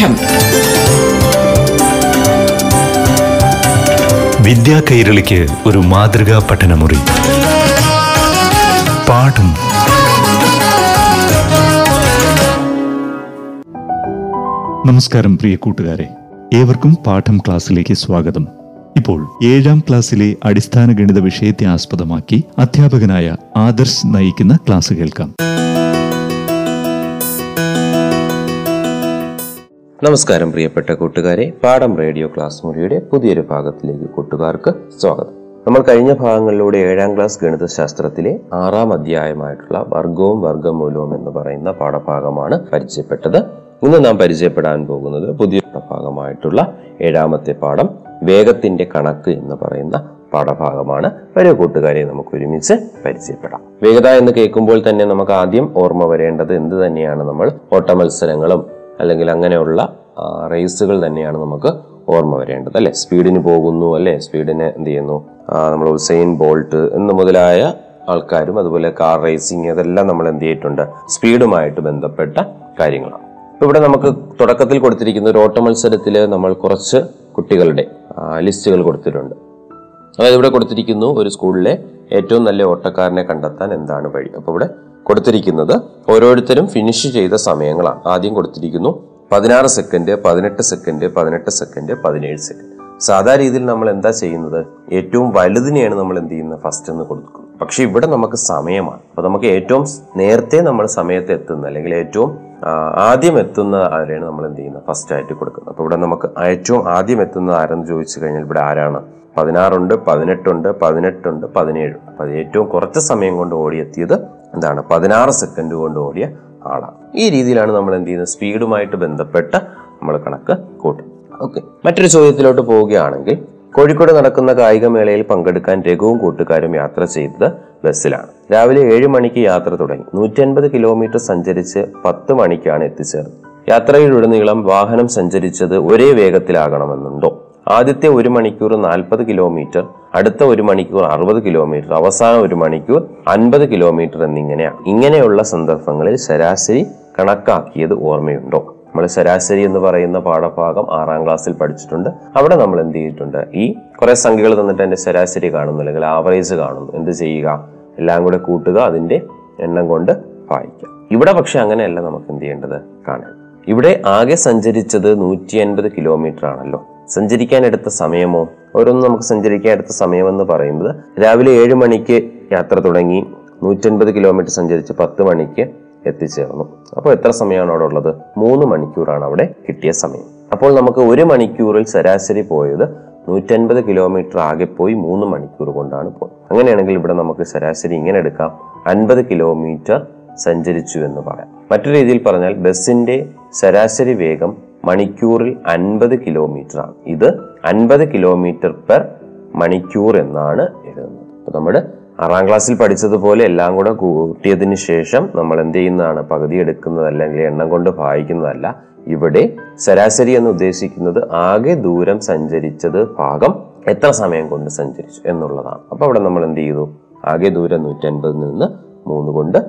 പാഠം. വിദ്യാ കൈരളിക്ക് ഒരു മാതൃകാ പഠനമുറി പാഠം. നമസ്കാരം പ്രിയ കൂട്ടുകാരെ, ഏവർക്കും പാഠം ക്ലാസ്സിലേക്ക് സ്വാഗതം. ഇപ്പോൾ 7ാം ക്ലാസ്സിലെ അടിസ്ഥാന ഗണിത വിഷയത്തെ ആസ്പദമാക്കി അധ്യാപകനായ ആദർശ് നയിക്കുന്ന ക്ലാസ് കേൾക്കാം. നമസ്കാരം പ്രിയപ്പെട്ട കൂട്ടുകാരെ, പാഠം റേഡിയോ ക്ലാസ് മുറിയുടെ പുതിയൊരു ഭാഗത്തിലേക്ക് കൂട്ടുകാർക്ക് സ്വാഗതം. നമ്മൾ കഴിഞ്ഞ ഭാഗങ്ങളിലൂടെ 7ാം ക്ലാസ് ഗണിതശാസ്ത്രത്തിലെ 6ാം അധ്യായമായിട്ടുള്ള വർഗവും വർഗ്ഗമൂലവും എന്ന് പറയുന്ന പാഠഭാഗമാണ് പരിചയപ്പെട്ടത്. ഇന്ന് നാം പരിചയപ്പെടാൻ പോകുന്നത് പുതിയ പാഠഭാഗമായിട്ടുള്ള 7ാമത്തെ പാഠം വേഗത്തിന്റെ കണക്ക് എന്ന് പറയുന്ന പാഠഭാഗമാണ്. വരെ കൂട്ടുകാരെ, നമുക്ക് ഒരുമിച്ച് പരിചയപ്പെടാം. വേഗത എന്ന് കേൾക്കുമ്പോൾ തന്നെ നമുക്ക് ആദ്യം ഓർമ്മ വരേണ്ടത് എന്ത് തന്നെയാണ്? നമ്മൾ ഓട്ടമത്സരങ്ങളും അല്ലെങ്കിൽ അങ്ങനെയുള്ള റേസുകൾ തന്നെയാണ് നമുക്ക് ഓർമ്മ വരേണ്ടത്, അല്ലെ? സ്പീഡിന് പോകുന്നു, അല്ലെ? സ്പീഡിന് എന്ത് ചെയ്യുന്നു? നമ്മൾ ഉസൈൻ ബോൾട്ട് എന്ന് മുതലായ ആൾക്കാരും അതുപോലെ കാർ റേസിംഗ്, അതെല്ലാം നമ്മൾ എന്ത് ചെയ്തിട്ടുണ്ട്? സ്പീഡുമായിട്ട് ബന്ധപ്പെട്ട കാര്യങ്ങളാണ്. ഇവിടെ നമുക്ക് തുടക്കത്തിൽ കൊടുത്തിരിക്കുന്ന ഒരു ഓട്ടമത്സരത്തിൽ നമ്മൾ കുറച്ച് കുട്ടികളുടെ ലിസ്റ്റുകൾ കൊടുത്തിട്ടുണ്ട്. അതായത് ഇവിടെ കൊടുത്തിരിക്കുന്നു ഒരു സ്കൂളിലെ ഏറ്റവും നല്ല ഓട്ടക്കാരനെ കണ്ടെത്താൻ എന്താണ് വഴി. അപ്പോൾ ഇവിടെ കൊടുത്തിരിക്കുന്നത് ഓരോരുത്തരും ഫിനിഷ് ചെയ്ത സമയങ്ങളാണ്. ആദ്യം കൊടുത്തിരിക്കുന്നു 16 സെക്കൻഡ്, 18 സെക്കൻഡ്, 18 സെക്കൻഡ്, 17 സെക്കൻഡ്. സാധാരണ രീതിയിൽ നമ്മൾ എന്താ ചെയ്യുന്നത്? ഏറ്റവും വലുതിനെയാണ് നമ്മൾ എന്ത് ചെയ്യുന്നത്? ഫസ്റ്റ് എന്ന് കൊടുക്കുന്നത്. പക്ഷെ ഇവിടെ നമുക്ക് സമയമാണ്. അപ്പോൾ നമുക്ക് ഏറ്റവും നേരത്തെ നമ്മൾ സമയത്ത് എത്തുന്ന അല്ലെങ്കിൽ ഏറ്റവും ആദ്യം എത്തുന്ന ആരെയാണ് നമ്മൾ എന്ത് ചെയ്യുന്നത്? ഫസ്റ്റ് ആയിട്ട് കൊടുക്കുന്നത്. അപ്പോൾ ഇവിടെ നമുക്ക് ഏറ്റവും ആദ്യം എത്തുന്നത് ആരെന്ന് ചോദിച്ചു കഴിഞ്ഞാൽ ഇവിടെ ആരാണ്? 16 ഉണ്ട്, 18 ഉണ്ട്, 18 ഉണ്ട്, 17 ഉണ്ട്. അപ്പോൾ ഏറ്റവും കുറച്ച് സമയം കൊണ്ട് ഓടിയെത്തിയത് എന്താണ്? 16 സെക്കൻഡ് കൊണ്ട് ഓടിയ ആളാണ്. ഈ രീതിയിലാണ് നമ്മൾ എന്ത് ചെയ്യുന്നത്? സ്പീഡുമായിട്ട് ബന്ധപ്പെട്ട നമ്മൾ കണക്ക് കൂട്ടുന്നത്. ഓക്കെ, മറ്റൊരു ചോദ്യത്തിലോട്ട് പോവുകയാണെങ്കിൽ കോഴിക്കോട് നടക്കുന്ന കായികമേളയിൽ പങ്കെടുക്കാൻ രഘുവും കൂട്ടുകാരും യാത്ര ചെയ്തത് ബസ്സിലാണ്. രാവിലെ 7 മണിക്ക് യാത്ര തുടങ്ങി. 150 കിലോമീറ്റർ സഞ്ചരിച്ച് 10 മണിക്കാണ് എത്തിച്ചേർന്നത്. യാത്രയിലുടനീളം വാഹനം സഞ്ചരിച്ചത് ഒരേ വേഗത്തിലാകണമെന്നുണ്ടോ? ആദ്യത്തെ 1 മണിക്കൂർ 40 കിലോമീറ്റർ, അടുത്ത 1 മണിക്കൂർ 60 കിലോമീറ്റർ, അവസാന 1 മണിക്കൂർ 50 കിലോമീറ്റർ എന്നിങ്ങനെയാണ്. ഇങ്ങനെയുള്ള സന്ദർഭങ്ങളിൽ ശരാശരി കണക്കാക്കിയത് ഓർമ്മയുണ്ടോ? നമ്മൾ ശരാശരി എന്ന് പറയുന്ന പാഠഭാഗം 6ാം ക്ലാസ്സിൽ പഠിച്ചിട്ടുണ്ട്. അവിടെ നമ്മൾ എന്ത് ചെയ്തിട്ടുണ്ട്? ഈ കുറെ സംഖ്യകൾ തന്നിട്ട് അതിന്റെ ശരാശരി കാണുന്നു അല്ലെങ്കിൽ ആവറേജ് കാണുന്നു. എന്ത് ചെയ്യുക? എല്ലാം കൂടെ കൂട്ടുക, അതിന്റെ എണ്ണം കൊണ്ട് വായിക്കുക. ഇവിടെ പക്ഷെ അങ്ങനെയല്ല നമുക്ക് എന്ത് ചെയ്യേണ്ടത് കാണാൻ. ഇവിടെ ആകെ സഞ്ചരിച്ചത് 150 കിലോമീറ്റർ ആണല്ലോ. സഞ്ചരിക്കാൻ എടുത്ത സമയമോ? ഓരോന്നും നമുക്ക് സഞ്ചരിക്കാൻ എടുത്ത സമയമെന്ന് പറയുന്നത് രാവിലെ 7 മണിക്ക് യാത്ര തുടങ്ങി 150 കിലോമീറ്റർ സഞ്ചരിച്ച് 10 മണിക്ക് എത്തിച്ചേർന്നു. അപ്പോൾ എത്ര സമയമാണ് അവിടെ ഉള്ളത്? 3 മണിക്കൂറാണ് അവിടെ കിട്ടിയ സമയം. അപ്പോൾ നമുക്ക് 1 മണിക്കൂറിൽ ശരാശരി പോയത് 150 കിലോമീറ്റർ ആകെ പോയി 3 മണിക്കൂർ കൊണ്ടാണ് പോയത്. അങ്ങനെയാണെങ്കിൽ ഇവിടെ നമുക്ക് ശരാശരി ഇങ്ങനെ എടുക്കാം, 50 കിലോമീറ്റർ സഞ്ചരിച്ചു എന്ന് പറയാം. മറ്റൊരു രീതിയിൽ പറഞ്ഞാൽ ബസ്സിന്റെ ശരാശരി വേഗം മണിക്കൂറിൽ 50 കിലോമീറ്റർ ആണ്. ഇത് 50 കിലോമീറ്റർ/മണിക്കൂർ എന്നാണ് എഴുതുന്നത്. അപ്പോൾ നമ്മുടെ 6ാം ക്ലാസ്സിൽ പഠിച്ചതുപോലെ എല്ലാം കൂടെ കൂട്ടിയതിന് ശേഷം നമ്മൾ എന്ത് ചെയ്യുന്നതാണ്? പകുതി എടുക്കുന്നതല്ല അല്ലെങ്കിൽ എണ്ണം കൊണ്ട് ഭാഗിക്കുന്നതല്ല. ഇവിടെ ശരാശരി എന്ന് ഉദ്ദേശിക്കുന്നത് ആകെ ദൂരം സഞ്ചരിച്ചത് ഭാഗം എത്ര സമയം കൊണ്ട് സഞ്ചരിച്ചു എന്നുള്ളതാണ്. അപ്പോൾ അവിടെ നമ്മൾ എന്ത് ചെയ്തു? ആകെ ദൂരം 150 നിന്ന് 3 കൊണ്ട്.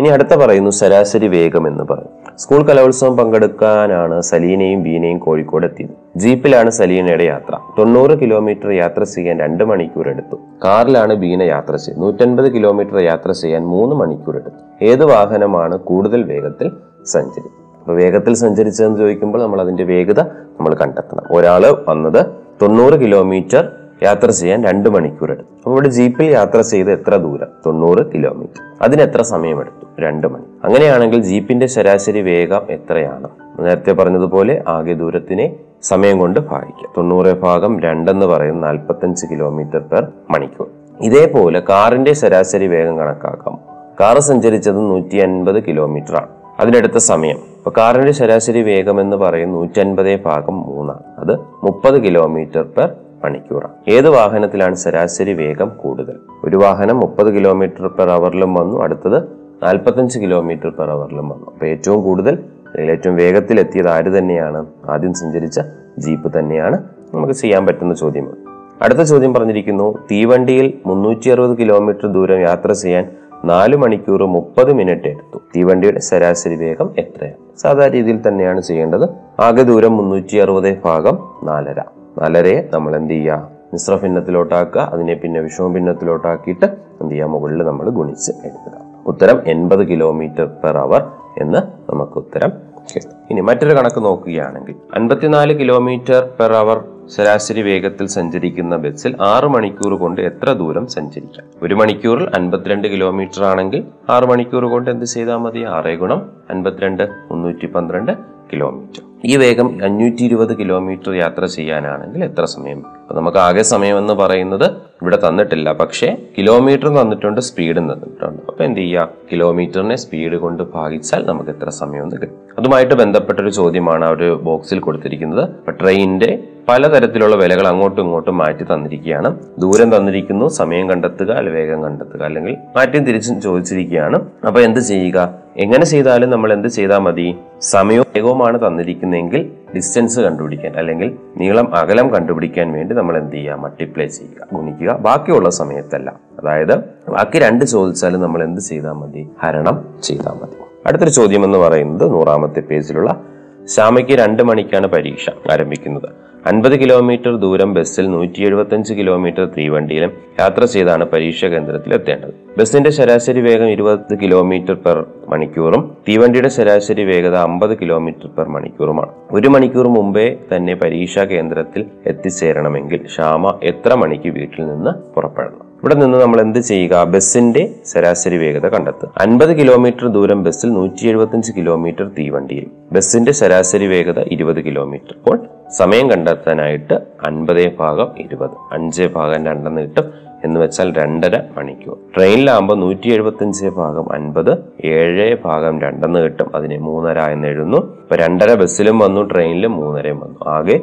ഇനി അടുത്ത പറയുന്നു ശരാശരി വേഗം എന്ന് പറയും. സ്കൂൾ കലോത്സവം പങ്കെടുക്കാനാണ് സലീനയും ബീനയും കോഴിക്കോട് എത്തിയത്. ജീപ്പിലാണ് സലീനയുടെ യാത്ര. 90 കിലോമീറ്റർ യാത്ര ചെയ്യാൻ 2 മണിക്കൂർ എടുത്തു. കാറിലാണ് ബീന യാത്ര ചെയ്തത്. 150 കിലോമീറ്റർ യാത്ര ചെയ്യാൻ 3 മണിക്കൂർ എടുത്തു. ഏത് വാഹനമാണ് കൂടുതൽ വേഗത്തിൽ സഞ്ചരിച്ചത്? അപ്പോൾ വേഗത്തിൽ സഞ്ചരിച്ചതെന്ന് ചോദിക്കുമ്പോൾ നമ്മൾ അതിന്റെ വേഗത നമ്മൾ കണ്ടെത്തണം. ഒരാൾ വന്നത് 90 കിലോമീറ്റർ യാത്ര ചെയ്യാൻ 2 മണിക്കൂർ എടുത്തു. അപ്പോൾ ഇവിടെ ജീപ്പിൽ യാത്ര ചെയ്ത് എത്ര ദൂരം? 90 കിലോമീറ്റർ. അതിനെത്ര സമയമെടുത്തു? 2 മണി. അങ്ങനെയാണെങ്കിൽ ജീപ്പിന്റെ ശരാശരി വേഗം എത്രയാണ്? നേരത്തെ പറഞ്ഞതുപോലെ ആകെ ദൂരത്തിനെ സമയം കൊണ്ട് ഭാഗിക്കുക. 90/2 പറയുന്ന 45 കിലോമീറ്റർ/മണിക്കൂർ. ഇതേപോലെ കാറിന്റെ ശരാശരി വേഗം കണക്കാക്കാം. കാറ് സഞ്ചരിച്ചത് 150 കിലോമീറ്റർ ആണ്. അതിനെടുത്ത സമയം, അപ്പൊ കാറിന്റെ ശരാശരി വേഗം എന്ന് പറയുന്നത് 150/3 അത് 30 കിലോമീറ്റർ/മണിക്കൂറാണ്. ഏത് വാഹനത്തിലാണ് ശരാശരി വേഗം കൂടുതൽ? ഒരു വാഹനം 30 കിലോമീറ്റർ/ഹവറിലും വന്നു, അടുത്തത് 45 കിലോമീറ്റർ/ഹവറിലും വന്നു. അപ്പോൾ ഏറ്റവും കൂടുതൽ അല്ലെങ്കിൽ ഏറ്റവും വേഗത്തിൽ എത്തിയത് ആര് തന്നെയാണ്? ആദ്യം സഞ്ചരിച്ച ജീപ്പ് തന്നെയാണ്. നമുക്ക് ചെയ്യാൻ പറ്റുന്ന ചോദ്യമാണ്. അടുത്ത ചോദ്യം പറഞ്ഞിരിക്കുന്നു തീവണ്ടിയിൽ 360 കിലോമീറ്റർ ദൂരം യാത്ര ചെയ്യാൻ 4 മണിക്കൂർ 30 മിനിറ്റ് എടുത്തു. തീവണ്ടിയുടെ ശരാശരി വേഗം എത്രയാണ്? സാധാരണ രീതിയിൽ തന്നെയാണ് ചെയ്യേണ്ടത്. ആകെ ദൂരം 360/4. നാലരയെ നമ്മൾ എന്ത് ചെയ്യുക, മിശ്ര ഭിന്നത്തിലോട്ടാക്കുക. അതിനെ പിന്നെ വിഷമ ഭിന്നത്തിലോട്ടാക്കിയിട്ട് എന്ത് ചെയ്യുക, മുകളിൽ നമ്മൾ ഗുണിച്ച് എഴുതുക. ഉത്തരം 80 km/h എന്ന് നമുക്ക് ഉത്തരം കിട്ടും. ഇനി മറ്റൊരു കണക്ക് നോക്കുകയാണെങ്കിൽ 54 km/h ശരാശരി വേഗത്തിൽ സഞ്ചരിക്കുന്ന ബസ്സിൽ 6 മണിക്കൂർ കൊണ്ട് എത്ര ദൂരം സഞ്ചരിക്കാം? 1 മണിക്കൂറിൽ 52 km ആണെങ്കിൽ 6 മണിക്കൂർ കൊണ്ട് എന്ത് ചെയ്താൽ മതി? 6 × 52 312 km. ഈ വേഗം 520 km യാത്ര ചെയ്യാനാണെങ്കിൽ എത്ര സമയം? അപ്പൊ നമുക്ക് ആകെ സമയം എന്ന് പറയുന്നത് ഇവിടെ തന്നിട്ടില്ല, പക്ഷേ കിലോമീറ്റർ തന്നിട്ടുണ്ട്, സ്പീഡും തന്നിട്ടുണ്ട്. അപ്പൊ എന്ത് ചെയ്യുക, കിലോമീറ്ററിനെ സ്പീഡ് കൊണ്ട് ഭാഗിച്ചാൽ നമുക്ക് എത്ര സമയം എന്ന് കിട്ടും. അതുമായിട്ട് ബന്ധപ്പെട്ടൊരു ചോദ്യമാണ് ആ ഒരു ബോക്സിൽ കൊടുത്തിരിക്കുന്നത്. അപ്പൊ ട്രെയിനിന്റെ പലതരത്തിലുള്ള വിലകൾ അങ്ങോട്ടും ഇങ്ങോട്ടും മാറ്റി തന്നിരിക്കുകയാണ്. ദൂരം തന്നിരിക്കുന്നു, സമയം കണ്ടെത്തുക, അല്ലെങ്കിൽ വേഗം കണ്ടെത്തുക, അല്ലെങ്കിൽ മാറ്റിയും തിരിച്ചും ചോദിച്ചിരിക്കുകയാണ്. അപ്പൊ എന്ത് ചെയ്യുക, എങ്ങനെ ചെയ്താലും നമ്മൾ എന്ത് ചെയ്താൽ മതി, സമയവും വേഗവുമാണ് തന്നിരിക്കുന്നതെങ്കിൽ ഡിസ്റ്റൻസ് കണ്ടുപിടിക്കാൻ അല്ലെങ്കിൽ നീളം അകലം കണ്ടുപിടിക്കാൻ വേണ്ടി നമ്മൾ എന്ത് ചെയ്യുക, മൾട്ടിപ്ലൈ ചെയ്യുക, ഗുണിക്കുക. ബാക്കിയുള്ള സമയത്തല്ല, അതായത് ബാക്കി 2 ചോദിച്ചാലും നമ്മൾ എന്ത് ചെയ്താൽ മതി, ഹരണം ചെയ്താൽ മതി. അടുത്തൊരു ചോദ്യം എന്ന് പറയുന്നത് 100-ാമത്തെ പേജിലുള്ള ശ്യാമയ്ക്ക് 2 മണിക്കാണ് പരീക്ഷ ആരംഭിക്കുന്നത്. 50 km ദൂരം ബസ്സിൽ 175 km തീവണ്ടിയിലും യാത്ര ചെയ്താണ് പരീക്ഷാ കേന്ദ്രത്തിൽ എത്തേണ്ടത്. ബസ്സിന്റെ ശരാശരി വേഗം 20 km/h തീവണ്ടിയുടെ ശരാശരി വേഗത 50 km/h. 1 മണിക്കൂർ മുമ്പേ തന്നെ പരീക്ഷാ കേന്ദ്രത്തിൽ എത്തിച്ചേരണമെങ്കിൽ ശ്യാമ എത്ര മണിക്ക് വീട്ടിൽ നിന്ന് പുറപ്പെടണം? ഇവിടെ നിന്ന് നമ്മൾ എന്ത് ചെയ്യുക, ബസ്സിന്റെ ശരാശരി വേഗത കണ്ടെത്തുക. 50 km ദൂരം ബസ്സിൽ 175 km തീവണ്ടിയിൽ ബസ്സിന്റെ ശരാശരി വേഗത 20 km. അപ്പോൾ സമയം കണ്ടെത്താനായിട്ട് 50/20 5/2 കിട്ടും. എന്ന് വെച്ചാൽ 2.5 മണിക്കൂർ. ട്രെയിനിലാകുമ്പോൾ 175/50 7/2 കിട്ടും. അതിന് 3.5 എന്ന് എഴുതുന്നു. അപ്പൊ 2.5 ബസ്സിലും വന്നു, ട്രെയിനിലും 3.5 വന്നു. ആകെ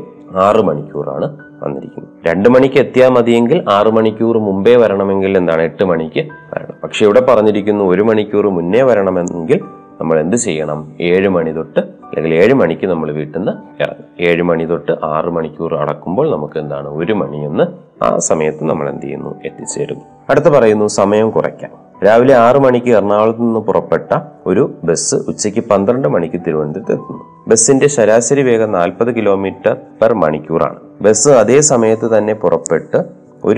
6 മണിക്കൂറാണ് വന്നിരിക്കുന്നത്. 2 മണിക്ക് എത്തിയാൽ മതിയെങ്കിൽ 6 മണിക്കൂർ മുമ്പേ വരണമെങ്കിൽ എന്താണ്, 8 മണിക്ക് വരണം. പക്ഷെ ഇവിടെ പറഞ്ഞിരിക്കുന്നു 1 മണിക്കൂർ മുന്നേ വരണമെങ്കിൽ നമ്മൾ എന്ത് ചെയ്യണം, 7 മണി തൊട്ട് അല്ലെങ്കിൽ 7 മണിക്ക് നമ്മൾ വീട്ടിൽ നിന്ന് ഇറങ്ങും. 7 മണി തൊട്ട് 6 മണിക്കൂർ അടക്കുമ്പോൾ നമുക്ക് എന്താണ്, 1 മണിയെന്ന് ആ സമയത്ത് നമ്മൾ എന്ത് ചെയ്യുന്നു, എത്തിച്ചേരുന്നു. അടുത്ത് പറയുന്നു സമയം കുറയ്ക്കാം. രാവിലെ 6 മണിക്ക് എറണാകുളത്ത് നിന്ന് പുറപ്പെട്ട ഒരു ബസ് ഉച്ചയ്ക്ക് 12 മണിക്ക് തിരുവനന്തപുരത്ത് എത്തുന്നു. ബസ്സിന്റെ ശരാശരി വേഗം 40 km/h. ബസ് അതേ സമയത്ത് തന്നെ പുറപ്പെട്ട്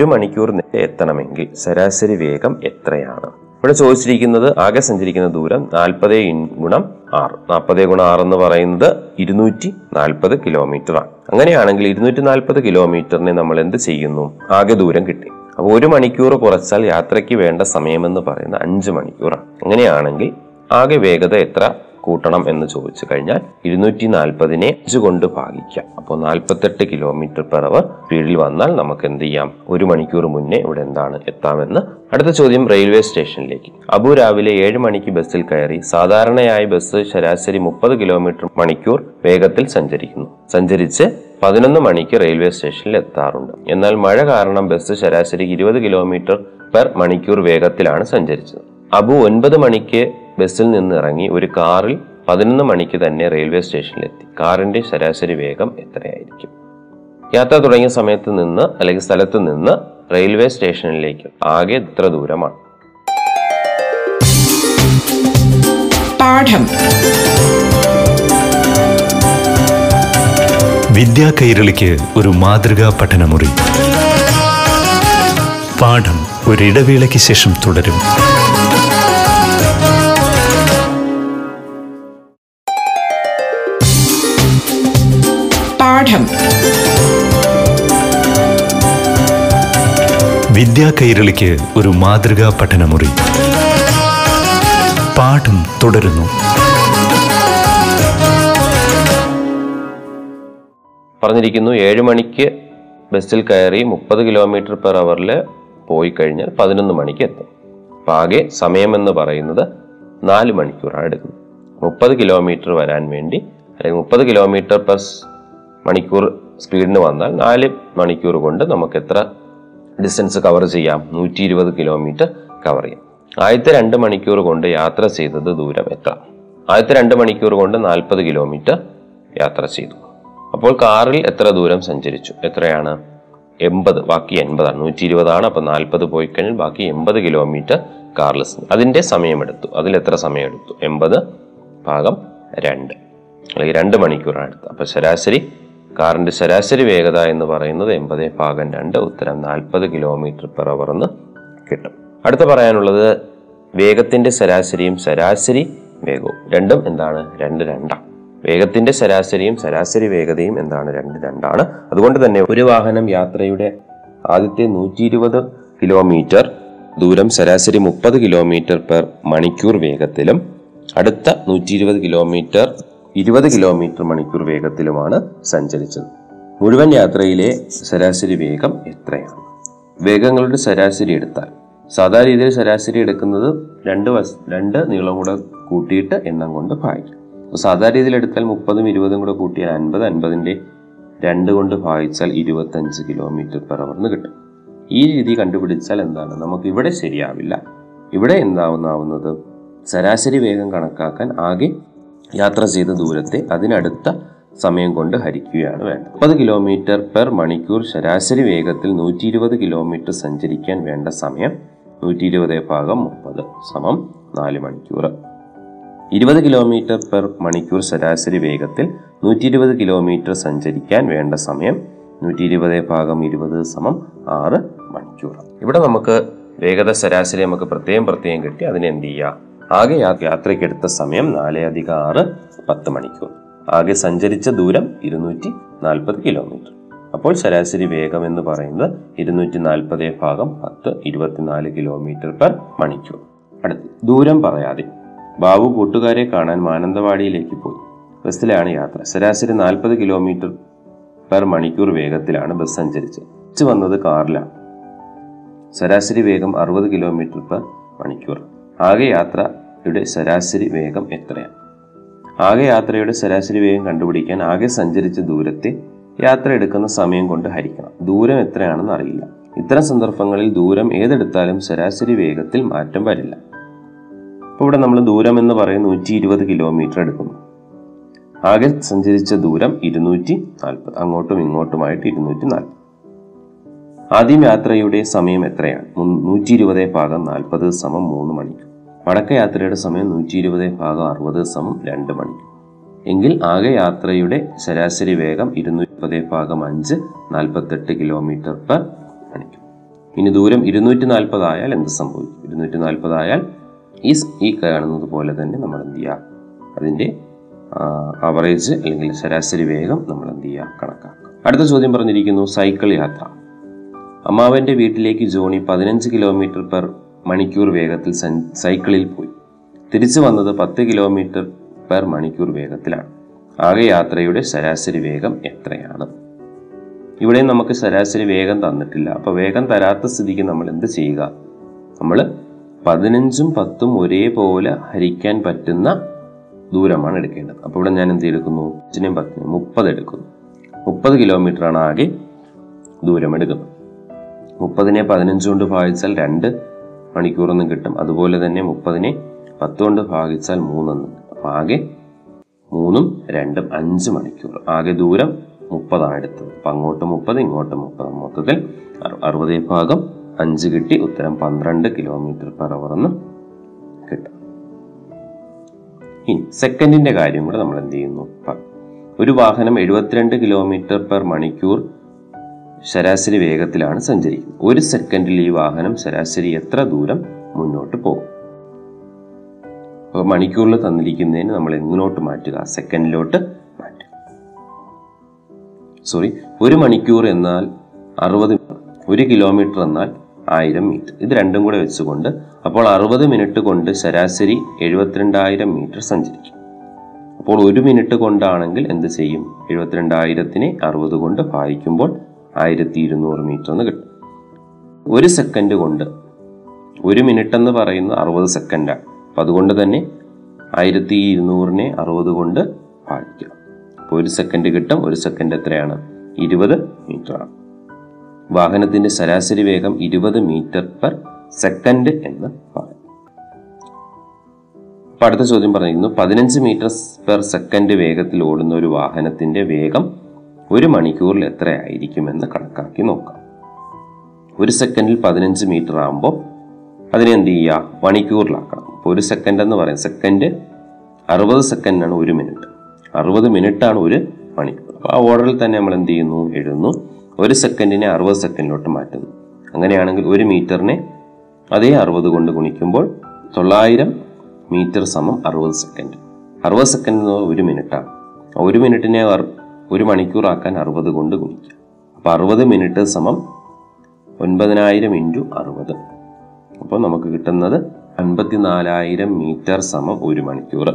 1 മണിക്കൂർ നേരത്തെ എത്തണമെങ്കിൽ ശരാശരി വേഗം എത്രയാണ്? ഇവിടെ ചോദിച്ചിരിക്കുന്നത് ആകെ സഞ്ചരിക്കുന്ന ദൂരം 40 × 6. 40 × 6 എന്ന് പറയുന്നത് 240 km ആണ്. അങ്ങനെയാണെങ്കിൽ 240 kmനെ നമ്മൾ എന്ത് ചെയ്യുന്നു, ആകെ ദൂരം കിട്ടി. അപ്പോൾ 1 മണിക്കൂർ കുറച്ചാൽ യാത്രയ്ക്ക് വേണ്ട സമയമെന്ന് പറയുന്നത് 5 മണിക്കൂറാണ്. അങ്ങനെയാണെങ്കിൽ ആകെ വേഗത എത്ര കൂട്ടണം എന്ന് ചോദിച്ചു കഴിഞ്ഞാൽ 240 5 കൊണ്ട് ഭാഗിക്കാം. അപ്പോൾ 48 km/h സ്പീഡിൽ വന്നാൽ നമുക്ക് എന്ത് ചെയ്യാം, 1 മണിക്കൂർ മുന്നേ ഇവിടെ എന്താണ്, എത്താമെന്ന്. അടുത്ത ചോദ്യം റെയിൽവേ സ്റ്റേഷനിലേക്ക്. അബു രാവിലെ 7 മണിക്ക് ബസ്സിൽ കയറി. സാധാരണയായി ബസ് ശരാശരി 30 km/h വേഗത്തിൽ സഞ്ചരിച്ച് 11 മണിക്ക് റെയിൽവേ സ്റ്റേഷനിൽ എത്താറുണ്ട്. എന്നാൽ മഴ കാരണം ബസ് ശരാശരി 20 km/h വേഗത്തിലാണ് സഞ്ചരിച്ചത്. അബു 9 മണിക്ക് ബസ്സിൽ നിന്ന് ഇറങ്ങി ഒരു കാറിൽ 11 മണിക്ക് തന്നെ റെയിൽവേ സ്റ്റേഷനിലെത്തി. കാറിന്റെ ശരാശരി വേഗം എത്രയായിരിക്കും? യാത്ര തുടങ്ങിയ സമയത്ത് നിന്ന് അല്ലെങ്കിൽ സ്ഥലത്ത് നിന്ന് റെയിൽവേ സ്റ്റേഷനിലേക്ക് ആകെ എത്ര ദൂരമാണ്? വിദ്യാ കൈരളിക്ക് ഒരു മാതൃകാ പഠനമുറി. പാഠം ഒരിടവേളയ്ക്ക് ശേഷം തുടരും. വിദ്യാ കൈരളിക്ക് ഒരു മാതൃകാ പഠനമുറി. പാഠം തുടരുന്നു. പറഞ്ഞിരിക്കുന്നു 7 മണിക്ക് ബസ്സിൽ കയറി 30 km/h പോയി കഴിഞ്ഞാൽ 11 മണിക്ക് എത്തും. ആകെ സമയം എന്ന് പറയുന്നത് 4 മണിക്കൂറാണ് എടുക്കുന്നത്. 30 km വരാൻ വേണ്ടി അല്ലെങ്കിൽ 30 km/h സ്പീഡിന് വന്നാൽ 4 മണിക്കൂർ കൊണ്ട് നമുക്ക് എത്ര ഡിസ്റ്റൻസ് കവർ ചെയ്യാം? 120 km കവർ ചെയ്യാം. ആദ്യത്തെ 2 മണിക്കൂർ കൊണ്ട് യാത്ര ചെയ്തത് ദൂരം എത്ര? ആദ്യത്തെ 2 മണിക്കൂർ കൊണ്ട് 40 km യാത്ര ചെയ്തു. അപ്പോൾ കാറിൽ എത്ര ദൂരം സഞ്ചരിച്ചു? എത്രയാണ്? 80. ബാക്കി 80 ആണ്. 120 ആണ്. അപ്പോൾ 40 പോയി കഴിഞ്ഞാൽ ബാക്കി 80 km കാറിൽ. അതിൻ്റെ സമയമെടുത്തു. അതിൽ എത്ര സമയം എടുത്തു? 80/2. അല്ലെങ്കിൽ 2 മണിക്കൂറാണ് എടുത്തത്. അപ്പോൾ ശരാശരി കാറിൻ്റെ ശരാശരി വേഗത എന്ന് പറയുന്നത് 80/2, ഉത്തരം 40 km/h എന്ന് കിട്ടും. അടുത്ത പറയാനുള്ളത് വേഗത്തിൻ്റെ ശരാശരിയും ശരാശരി വേഗവും രണ്ടും എന്താണ്? 2/2. വേഗത്തിൻ്റെ ശരാശരിയും ശരാശരി വേഗതയും എന്താണ്? 2/2. അതുകൊണ്ട് തന്നെ ഒരു വാഹനം യാത്രയുടെ ആദ്യത്തെ 120 km ദൂരം ശരാശരി 30 km/h വേഗത്തിലും അടുത്ത 120 km 20 km/h വേഗത്തിലുമാണ് സഞ്ചരിച്ചത്. മുഴുവൻ യാത്രയിലെ ശരാശരി വേഗം എത്രയാണ്? വേഗങ്ങളുടെ ശരാശരി എടുത്താൽ സാധാരണ രീതിയിൽ ശരാശരി എടുക്കുന്നത് രണ്ട് നീളം കൂടെ കൂട്ടിയിട്ട് എണ്ണം കൊണ്ട് ഭാഗിക്കും. സാധാരണ രീതിയിൽ എടുത്താൽ 30-20 കൂടെ കൂട്ടിയാൽ 50 2 കൊണ്ട് ഭാഗിച്ചാൽ 25 km/h എന്ന് കിട്ടും. ഈ രീതി കണ്ടുപിടിച്ചാൽ എന്താണ്? നമുക്ക് ഇവിടെ ശരിയാവില്ല. ഇവിടെ എന്താവുന്നത്, ശരാശരി വേഗം കണക്കാക്കാൻ ആകെ യാത്ര ചെയ്ത ദൂരത്തെ അതിനടുത്ത സമയം കൊണ്ട് ഹരിക്കുകയാണ് വേണ്ടത്. 30 km/h ശരാശരി വേഗത്തിൽ 120 km സഞ്ചരിക്കാൻ വേണ്ട സമയം 120/30 = 4 മണിക്കൂർ. 20 km/h ശരാശരി വേഗത്തിൽ 120 km സഞ്ചരിക്കാൻ വേണ്ട സമയം 120/20 = 6 മണിക്കൂർ. ഇവിടെ നമുക്ക് വേഗത ശരാശരി നമുക്ക് പ്രത്യേകം കിട്ടി. അതിനെന്ത് ചെയ്യുക? ആകെ യാത്രയ്ക്കെടുത്ത സമയം 4 + 6 = 10 മണിക്കൂർ. ആകെ സഞ്ചരിച്ച ദൂരം 240 km. അപ്പോൾ ശരാശരി വേഗം എന്ന് പറയുന്നത് 240/10 24 km/h. അടുത്ത് ദൂരം പറയാതെ ബാബു കൂട്ടുകാരെ കാണാൻ മാനന്തവാടിയിലേക്ക് പോയി. ബസ്സിലാണ് യാത്ര. ശരാശരി 40 km/h വേഗത്തിലാണ് ബസ് സഞ്ചരിച്ചത്. തിരിച്ചു വന്നത് കാറിലാണ്. ശരാശരി വേഗം 60 km/h. ആകെ യാത്രയുടെ ശരാശരി വേഗം എത്രയാണ്? ആകെ യാത്രയുടെ ശരാശരി വേഗം കണ്ടുപിടിക്കാൻ ആകെ സഞ്ചരിച്ച ദൂരത്തെ യാത്ര എടുക്കുന്ന സമയം കൊണ്ട് ഹരിക്കണം. ദൂരം എത്രയാണെന്ന് അറിയില്ല. ഇത്തരം സന്ദർഭങ്ങളിൽ ദൂരം ഏതെടുത്താലും ശരാശരി വേഗത്തിൽ മാറ്റം വരില്ല. അപ്പോൾ ഇവിടെ നമ്മൾ ദൂരം എന്ന് പറയുന്ന 120 km എടുക്കുന്നു. ആകെ സഞ്ചരിച്ച ദൂരം 240, അങ്ങോട്ടും ഇങ്ങോട്ടുമായിട്ട് 240. ആദ്യം യാത്രയുടെ സമയം എത്രയാണ്? 120/40 = 3 മണിക്കൂർ. മടക്കയാത്രയുടെ സമയം 120/60 = 2 മണിക്കൂർ. എങ്കിൽ ആകെ യാത്രയുടെ ശരാശരി വേഗം 220/5 48 km/h. ഇനി ദൂരം 240 ആയാൽ എന്ത് സംഭവിക്കും? 240 ആയാൽ ഈ കാണുന്നത് പോലെ തന്നെ നമ്മൾ എന്ത് ചെയ്യുക? അതിൻ്റെ ആവറേജ് അല്ലെങ്കിൽ ശരാശരി വേഗം നമ്മൾ എന്ത് ചെയ്യുക? കണക്കാക്കുക. അടുത്ത ചോദ്യം പറഞ്ഞിരിക്കുന്നു സൈക്കിൾ യാത്ര. അമ്മാവൻ്റെ വീട്ടിലേക്ക് ജോണി 15 km/h വേഗത്തിൽ സൈക്കിളിൽ പോയി. തിരിച്ചു വന്നത് 10 km/h വേഗത്തിലാണ്. ആകെ യാത്രയുടെ ശരാശരി വേഗം എത്രയാണ്? ഇവിടെ നമുക്ക് ശരാശരി വേഗം തന്നിട്ടില്ല. അപ്പോൾ വേഗം തരാത്ത സ്ഥിതിക്ക് നമ്മൾ എന്ത് ചെയ്യുക? നമ്മൾ 15ഉം 10ഉം ഒരേപോലെ ഹരിക്കാൻ പറ്റുന്ന ദൂരമാണ് എടുക്കേണ്ടത്. അപ്പോൾ ഇവിടെ ഞാൻ എന്ത് എടുക്കുന്നു? 15-10 എടുക്കുന്നു. 30 km ആണ് ആകെ ദൂരം എടുക്കുന്നത്. 30-15 കൊണ്ട് ഭാഗിച്ചാൽ 2 മണിക്കൂറെന്നും കിട്ടും. അതുപോലെ തന്നെ 30-10 കൊണ്ട് ഭാഗിച്ചാൽ 3 അപ്പം ആകെ 3-2 5 മണിക്കൂർ. ആകെ ദൂരം 30 ആണ് എടുത്തത്. അപ്പം അങ്ങോട്ട് 30 ഇങ്ങോട്ട് 30 മൊത്തത്തിൽ 60/5 കിട്ടി. ഉത്തരം 12 km/h എന്ന് കിട്ടും. ഇനി സെക്കൻഡിൻ്റെ കാര്യം കൂടെ നമ്മൾ എന്ത് ചെയ്യുന്നു? ഒരു വാഹനം 72 km/h ശരാശരി വേഗത്തിലാണ് സഞ്ചരിക്കുന്നത്. ഒരു സെക്കൻഡിൽ ഈ വാഹനം ശരാശരി എത്ര ദൂരം മുന്നോട്ട് പോകും? അപ്പോൾ മണിക്കൂറിൽ തന്നിരിക്കുന്നതിന് നമ്മൾ എങ്ങോട്ട് മാറ്റുക? സെക്കൻഡിലോട്ട് മാറ്റുക. ഒരു മണിക്കൂർ എന്നാൽ 60, 1 km എന്നാൽ 1000 മീറ്റർ. ഇത് രണ്ടും കൂടെ വെച്ചുകൊണ്ട് അപ്പോൾ 60 മിനിറ്റ് കൊണ്ട് ശരാശരി 72,000 മീറ്റർ സഞ്ചരിക്കും. അപ്പോൾ 1 മിനിറ്റ് കൊണ്ടാണെങ്കിൽ എന്ത് ചെയ്യും? 72,000-നെ 60 കൊണ്ട് ഭാഗിക്കുമ്പോൾ 1200 മീറ്റർ എന്ന് കിട്ടും. ഒരു സെക്കൻഡ് കൊണ്ട് 1 മിനിറ്റ് എന്ന് പറയുന്ന 60 സെക്കൻഡാണ്. അപ്പം അതുകൊണ്ട് തന്നെ 1200-നെ 60 കൊണ്ട് ഭാഗിക്കുക. അപ്പോൾ 1 സെക്കൻഡ് കിട്ടും. 1 സെക്കൻഡ് എത്രയാണ്? 20 മീറ്ററാണ്. വാഹനത്തിൻ്റെ ശരാശരി വേഗം 20 m/s എന്ന് പറയും. അപ്പം അടുത്ത ചോദ്യം പറഞ്ഞിരുന്നു 15 m/s വേഗത്തിൽ ഓടുന്ന ഒരു വാഹനത്തിൻ്റെ വേഗം 1 മണിക്കൂറിൽ എത്രയായിരിക്കുമെന്ന് കണക്കാക്കി നോക്കാം. 1 സെക്കൻഡിൽ 15 മീറ്റർ ആകുമ്പോൾ അതിനെ എന്ത് ചെയ്യുക? മണിക്കൂറിലാക്കണം. അപ്പോൾ 1 സെക്കൻഡ് എന്ന് പറയും. Second 60 സെക്കൻഡാണ് 1 minute. 60 മിനിറ്റാണ് ഒരു മണിക്കൂർ. അപ്പോൾ ആ ഓർഡറിൽ തന്നെ നമ്മൾ എന്ത് ചെയ്യുന്നു, എഴുതുന്നു. 1 സെക്കൻഡിനെ 60 സെക്കൻഡിലോട്ട് മാറ്റുന്നു. അങ്ങനെയാണെങ്കിൽ 1 മീറ്ററിനെ അതേ 60 കൊണ്ട് ഗുണിക്കുമ്പോൾ 900 മീറ്റർ സമം 60 സെക്കൻഡ്. 60 സെക്കൻഡ് എന്ന് പറഞ്ഞാൽ 1 മിനിറ്റാണ്. 1 മിനിറ്റിനെ 1 മണിക്കൂറാക്കാൻ 60 കൊണ്ട് ഗുണിക്കുക. അപ്പോൾ 60 മിനിറ്റ് സമം 9000 × 60. അപ്പോൾ നമുക്ക് കിട്ടുന്നത് 54,000 മീറ്റർ സമം 1 മണിക്കൂർ.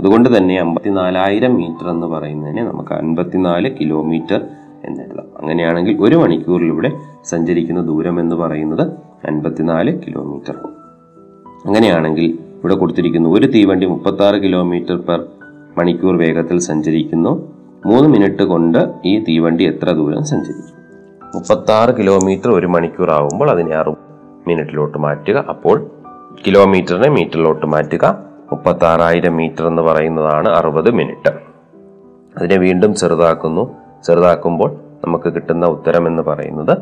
അതുകൊണ്ട് തന്നെ 54,000 മീറ്റർ എന്ന് പറയുന്നതിന് നമുക്ക് 54 കിലോമീറ്റർ എന്നെഴുതാം. അങ്ങനെയാണെങ്കിൽ 1 മണിക്കൂറിലൂടെ സഞ്ചരിക്കുന്ന ദൂരം എന്ന് പറയുന്നത് 54 കിലോമീറ്റർ. അങ്ങനെയാണെങ്കിൽ ഇവിടെ കൊടുത്തിരിക്കുന്നു, 1 തീവണ്ടി 36 കിലോമീറ്റർ/മണിക്കൂർ വേഗത്തിൽ സഞ്ചരിക്കുന്നു. 3 മിനിറ്റ് കൊണ്ട് ഈ തീവണ്ടി എത്ര ദൂരം സഞ്ചരിക്കും? 36 കിലോമീറ്റർ 1 മണിക്കൂർ ആവുമ്പോൾ അതിനെ 60 മിനിറ്റിലോട്ട് മാറ്റുക. അപ്പോൾ കിലോമീറ്ററിനെ മീറ്ററിലോട്ട് മാറ്റുക. 36,000 മീറ്റർ എന്ന് പറയുന്നതാണ് 60 മിനിറ്റ്. അതിനെ വീണ്ടും ചെറുതാക്കുന്നു. ചെറുതാക്കുമ്പോൾ നമുക്ക് കിട്ടുന്ന ഉത്തരം എന്ന് പറയുന്നത്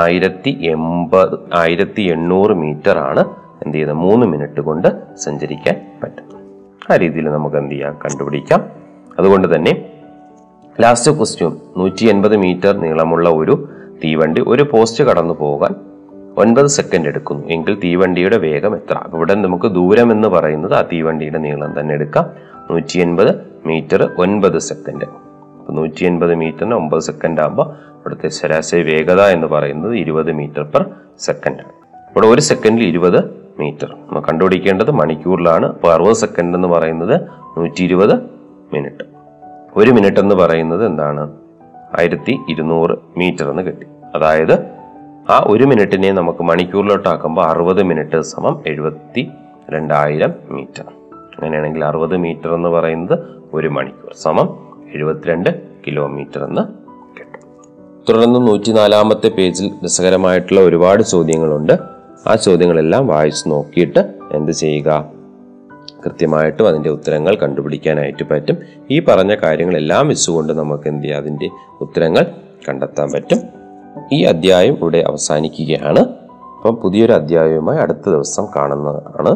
1,800 മീറ്റർ ആണ് എന്ത് ചെയ്യുന്നത് 3 മിനിറ്റ് കൊണ്ട് സഞ്ചരിക്കാൻ പറ്റുന്നത്. ആ രീതിയിൽ നമുക്ക് എന്ത് ചെയ്യാം, കണ്ടുപിടിക്കാം. അതുകൊണ്ട് തന്നെ ലാസ്റ്റ് ക്വസ്റ്റ്യൻ, 180 മീറ്റർ നീളമുള്ള ഒരു തീവണ്ടി ഒരു പോസ്റ്റ് കടന്നു പോകാൻ 9 സെക്കൻഡ് എടുക്കുന്നു എങ്കിൽ തീവണ്ടിയുടെ വേഗം എത്ര? ഇവിടെ നമുക്ക് ദൂരം എന്ന് പറയുന്നത് ആ തീവണ്ടിയുടെ നീളം തന്നെ എടുക്കാം. 180 മീറ്റർ 9 സെക്കൻഡ്. 180 മീറ്ററിന് 9 സെക്കൻഡ് ആകുമ്പോൾ ഇവിടുത്തെ ശരാശരി വേഗത എന്ന് പറയുന്നത് 20 മീറ്റർ/സെക്കൻഡ്. ഇവിടെ 1 സെക്കൻഡിൽ 20 മീറ്റർ. നമ്മൾ കണ്ടുപിടിക്കേണ്ടത് മണിക്കൂറിലാണ്. അപ്പോൾ 60 സെക്കൻഡ് എന്ന് പറയുന്നത് 120 മിനിറ്റ്. 1 മിനിറ്റ് എന്ന് പറയുന്നത് എന്താണ്, 1200 മീറ്റർ എന്ന് കിട്ടി. അതായത് ആ 1 മിനിറ്റിനെ നമുക്ക് മണിക്കൂറിലോട്ടാക്കുമ്പോൾ 60 മിനിറ്റ് സമം 72,000 മീറ്റർ. അങ്ങനെയാണെങ്കിൽ 60 മീറ്റർ എന്ന് പറയുന്നത് 1 മണിക്കൂർ സമം 72 കിലോമീറ്റർ എന്ന് കിട്ടും. തുടർന്ന് 104-ാമത്തെ പേജിൽ രസകരമായിട്ടുള്ള ഒരുപാട് ചോദ്യങ്ങളുണ്ട്. ആ ചോദ്യങ്ങളെല്ലാം വായിച്ചു നോക്കിയിട്ട് എന്ത് ചെയ്യുക, കൃത്യമായിട്ടും അതിൻ്റെ ഉത്തരങ്ങൾ കണ്ടുപിടിക്കാനായിട്ട് പറ്റും. ഈ പറഞ്ഞ കാര്യങ്ങളെല്ലാം വെച്ചുകൊണ്ട് നമുക്ക് എന്ത് ചെയ്യുക, അതിൻ്റെ ഉത്തരങ്ങൾ കണ്ടെത്താൻ പറ്റും. ഈ അധ്യായം ഇവിടെ അവസാനിക്കുകയാണ്. അപ്പം പുതിയൊരു അധ്യായവുമായി അടുത്ത ദിവസം കാണുന്നതാണ്.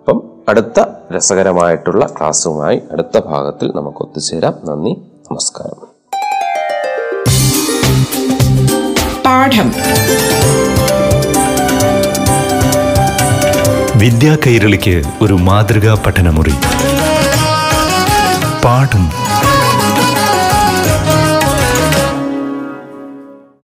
അപ്പം അടുത്ത രസകരമായിട്ടുള്ള ക്ലാസ്സുമായി അടുത്ത ഭാഗത്തിൽ നമുക്ക് ഒത്തുചേരാം. നന്ദി, നമസ്കാരം. പാഠം വിദ്യാ കൈരളിക്ക് ഒരു മാതൃകാ പഠനമുറി. പാഠം.